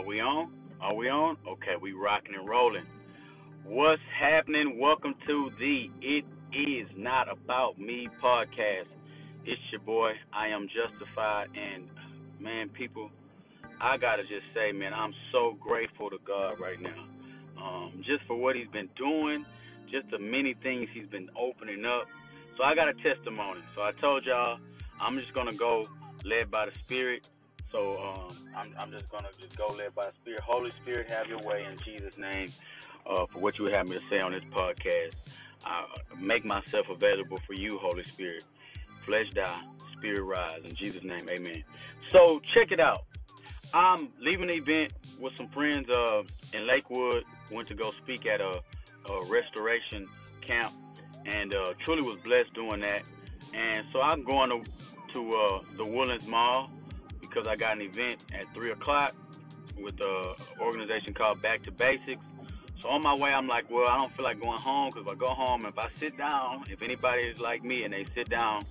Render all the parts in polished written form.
Are we on? Are we on? Okay, we rocking and rolling. What's happening? Welcome to the It Is Not About Me podcast. It's your boy, I Am Justified, and man, people, I gotta just say, man, I'm so grateful to God right now, just for what He's been doing, just the many things He's been opening up. So I got a testimony. So I told y'all, I'm just gonna go led by the Spirit. So I'm just gonna go led by the Spirit. Holy Spirit, have your way in Jesus' name for what you would have me to say on this podcast. I make myself available for you, Holy Spirit. Flesh die, spirit rise. In Jesus' name, amen. So check it out. I'm leaving an event with some friends in Lakewood. Went to go speak at a restoration camp, and truly was blessed doing that. And so I'm going to the Woodlands Mall because I got an event at 3 o'clock with an organization called Back to Basics. So on my way, I'm like, well, I don't feel like going home, because if I go home, if I sit down, if anybody is like me and they sit down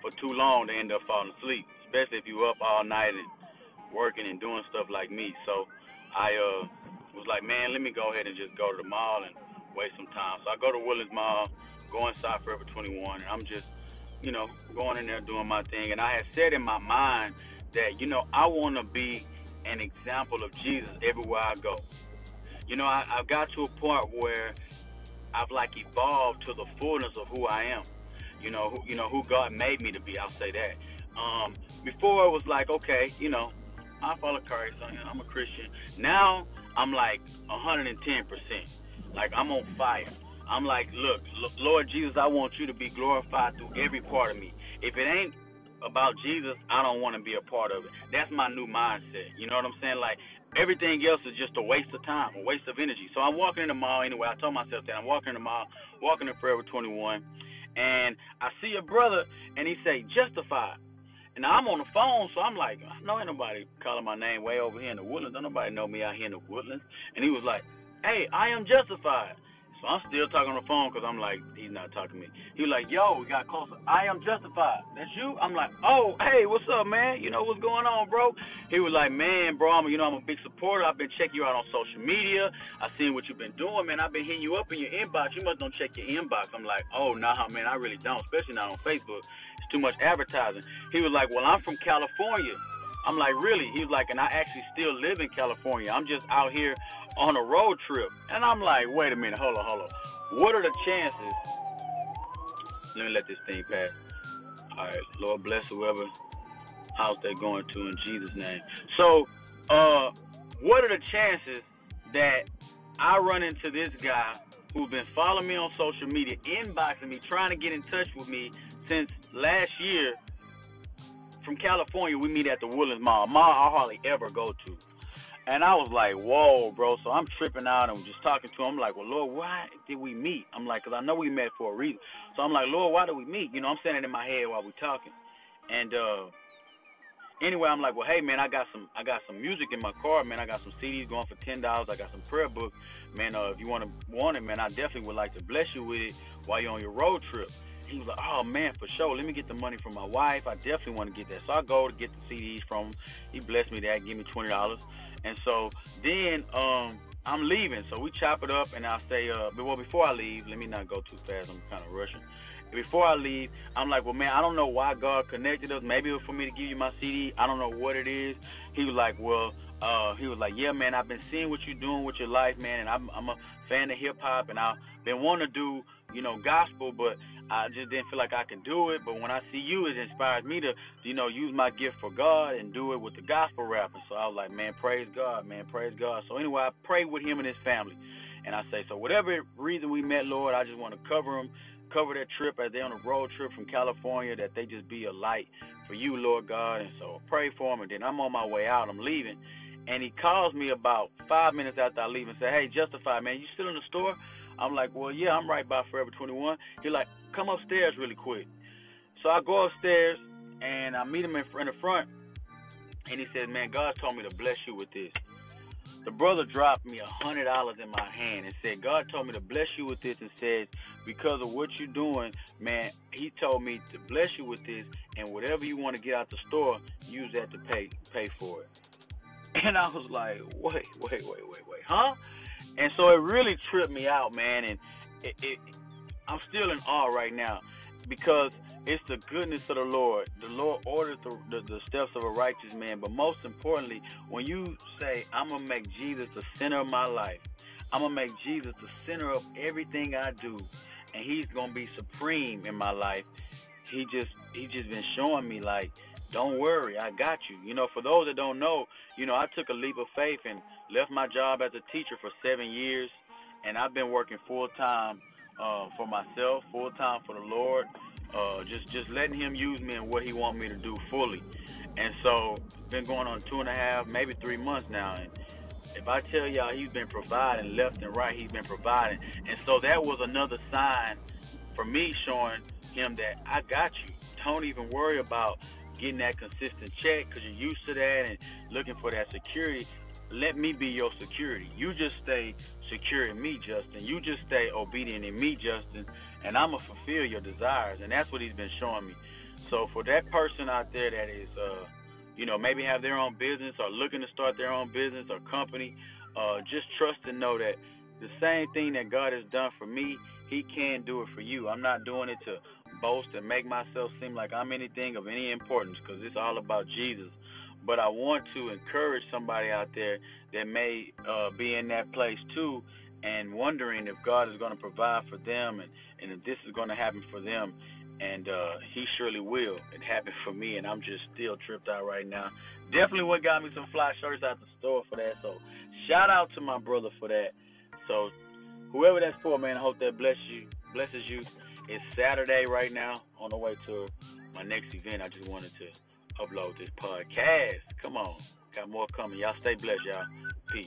for too long, they end up falling asleep, especially if you're up all night and working and doing stuff like me. So I was like, man, let me go ahead and just go to the mall and waste some time. So I go to Willis Mall, go inside Forever 21, and I'm just, you know, going in there doing my thing. And I had said in my mind that, you know, I want to be an example of Jesus everywhere I go. You know, I've got to a point where I've like evolved to the fullness of who I am. You know who God made me to be. I'll say that. Before it was like, okay, you know, I follow Christ. I'm a Christian. Now I'm like 110%. Like I'm on fire. I'm like, look, Lord Jesus, I want you to be glorified through every part of me. If it ain't about Jesus, I don't want to be a part of it. That's my new mindset. You know what I'm saying? Like, everything else is just a waste of time, a waste of energy. So I'm walking in the mall anyway. I told myself that. I'm walking in the mall, walking in Forever 21, and I see a brother, and he say, Justified. And I'm on the phone, so I'm like, I know ain't nobody calling my name way over here in the Woodlands. Don't nobody know me out here in the Woodlands. And he was like, hey, I am justified. So I'm still talking on the phone because I'm like, he's not talking to me. He was like, yo, we got closer. I am justified. That's you? I'm like, oh, hey, what's up, man? You know, what's going on, bro? He was like, man, bro, I'm a big supporter. I've been checking you out on social media. I seen what you've been doing, man. I've been hitting you up in your inbox. You must don't check your inbox. I'm like, oh, nah, man, I really don't, especially not on Facebook. It's too much advertising. He was like, well, I'm from California. I'm like, really? He was like, and I actually still live in California. I'm just out here on a road trip. And I'm like, wait a minute, hold on. What are the chances? Let me let this thing pass. All right, Lord bless whoever house they're going to in Jesus' name. So, what are the chances that I run into this guy who's been following me on social media, inboxing me, trying to get in touch with me since last year? From California, we meet at the Woodlands Mall. Mall I hardly ever go to. And I was like, whoa, bro. So I'm tripping out and just talking to him. I'm like, well, Lord, why did we meet? I'm like, because I know we met for a reason. So I'm like, Lord, why did we meet? You know, I'm saying it in my head while we're talking. And anyway, I'm like, well, hey, man, I got some music in my car, man. I got some CDs going for $10. I got some prayer books. Man, if you want it, man, I definitely would like to bless you with it while you're on your road trip. He was like, oh, man, for sure. Let me get the money from my wife. I definitely want to get that. So I go to get the CDs from him. He blessed me that, give me $20. And so then I'm leaving. So we chop it up, and I say, well, before I leave, let me not go too fast. I'm kind of rushing. Before I leave, I'm like, well, man, I don't know why God connected us. Maybe it was for me to give you my CD. I don't know what it is. He was like, well, yeah, man, I've been seeing what you're doing with your life, man, and I'm a fan of hip-hop, and I've been wanting to do, you know, gospel, but I just didn't feel like I could do it. But when I see you, it inspires me to, you know, use my gift for God and do it with the gospel rappers. So I was like, man, praise God, man, praise God. So anyway, I prayed with him and his family. And I say, so whatever reason we met, Lord, I just want to cover their trip as they're on a road trip from California, that they just be a light for you, Lord God. And so I pray for him. And then I'm on my way out. I'm leaving. And he calls me about 5 minutes after I leave and say, hey, Justified, man, you still in the store? I'm like, well, yeah, I'm right by Forever 21. He's like, come upstairs really quick. So I go upstairs, and I meet him in the front, and he says, man, God told me to bless you with this. The brother dropped me $100 in my hand and said, God told me to bless you with this, and says, because of what you're doing, man, he told me to bless you with this, and whatever you want to get out the store, use that to pay for it. And I was like, wait, huh? And so it really tripped me out, man. And I'm still in awe right now, because it's the goodness of the Lord. The Lord orders the steps of a righteous man. But most importantly, when you say, I'm going to make Jesus the center of my life, I'm going to make Jesus the center of everything I do, and he's going to be supreme in my life. He just been showing me, like, don't worry, I got you. You know, for those that don't know, you know, I took a leap of faith and left my job as a teacher for 7 years, and I've been working full-time for myself, full-time for the Lord, just letting him use me and what he wants me to do fully. And so it's been going on 2.5, maybe 3 months now, and if I tell y'all, he's been providing left and right. He's been providing. And so that was another sign for me, showing him that I got you. Don't even worry about getting that consistent check, because you're used to that and looking for that security. Let me be your security. You just stay secure in me, Justin. You just stay obedient in me, Justin, and I'm going to fulfill your desires. And that's what he's been showing me. So for that person out there that is, you know, maybe have their own business or looking to start their own business or company, just trust and know that the same thing that God has done for me, he can do it for you. I'm not doing it to boast and make myself seem like I'm anything of any importance, because it's all about Jesus. But I want to encourage somebody out there that may be in that place too, and wondering if God is going to provide for them, and if this is going to happen for them. And he surely will. It happened for me, and I'm just still tripped out right now. Definitely what got me some fly shirts out the store for that. So shout out to my brother for that. So whoever that's for, man, I hope that blesses you. It's Saturday right now, on the way to my next event. I just wanted to upload this podcast. Come on. Got more coming. Y'all stay blessed, y'all. Peace.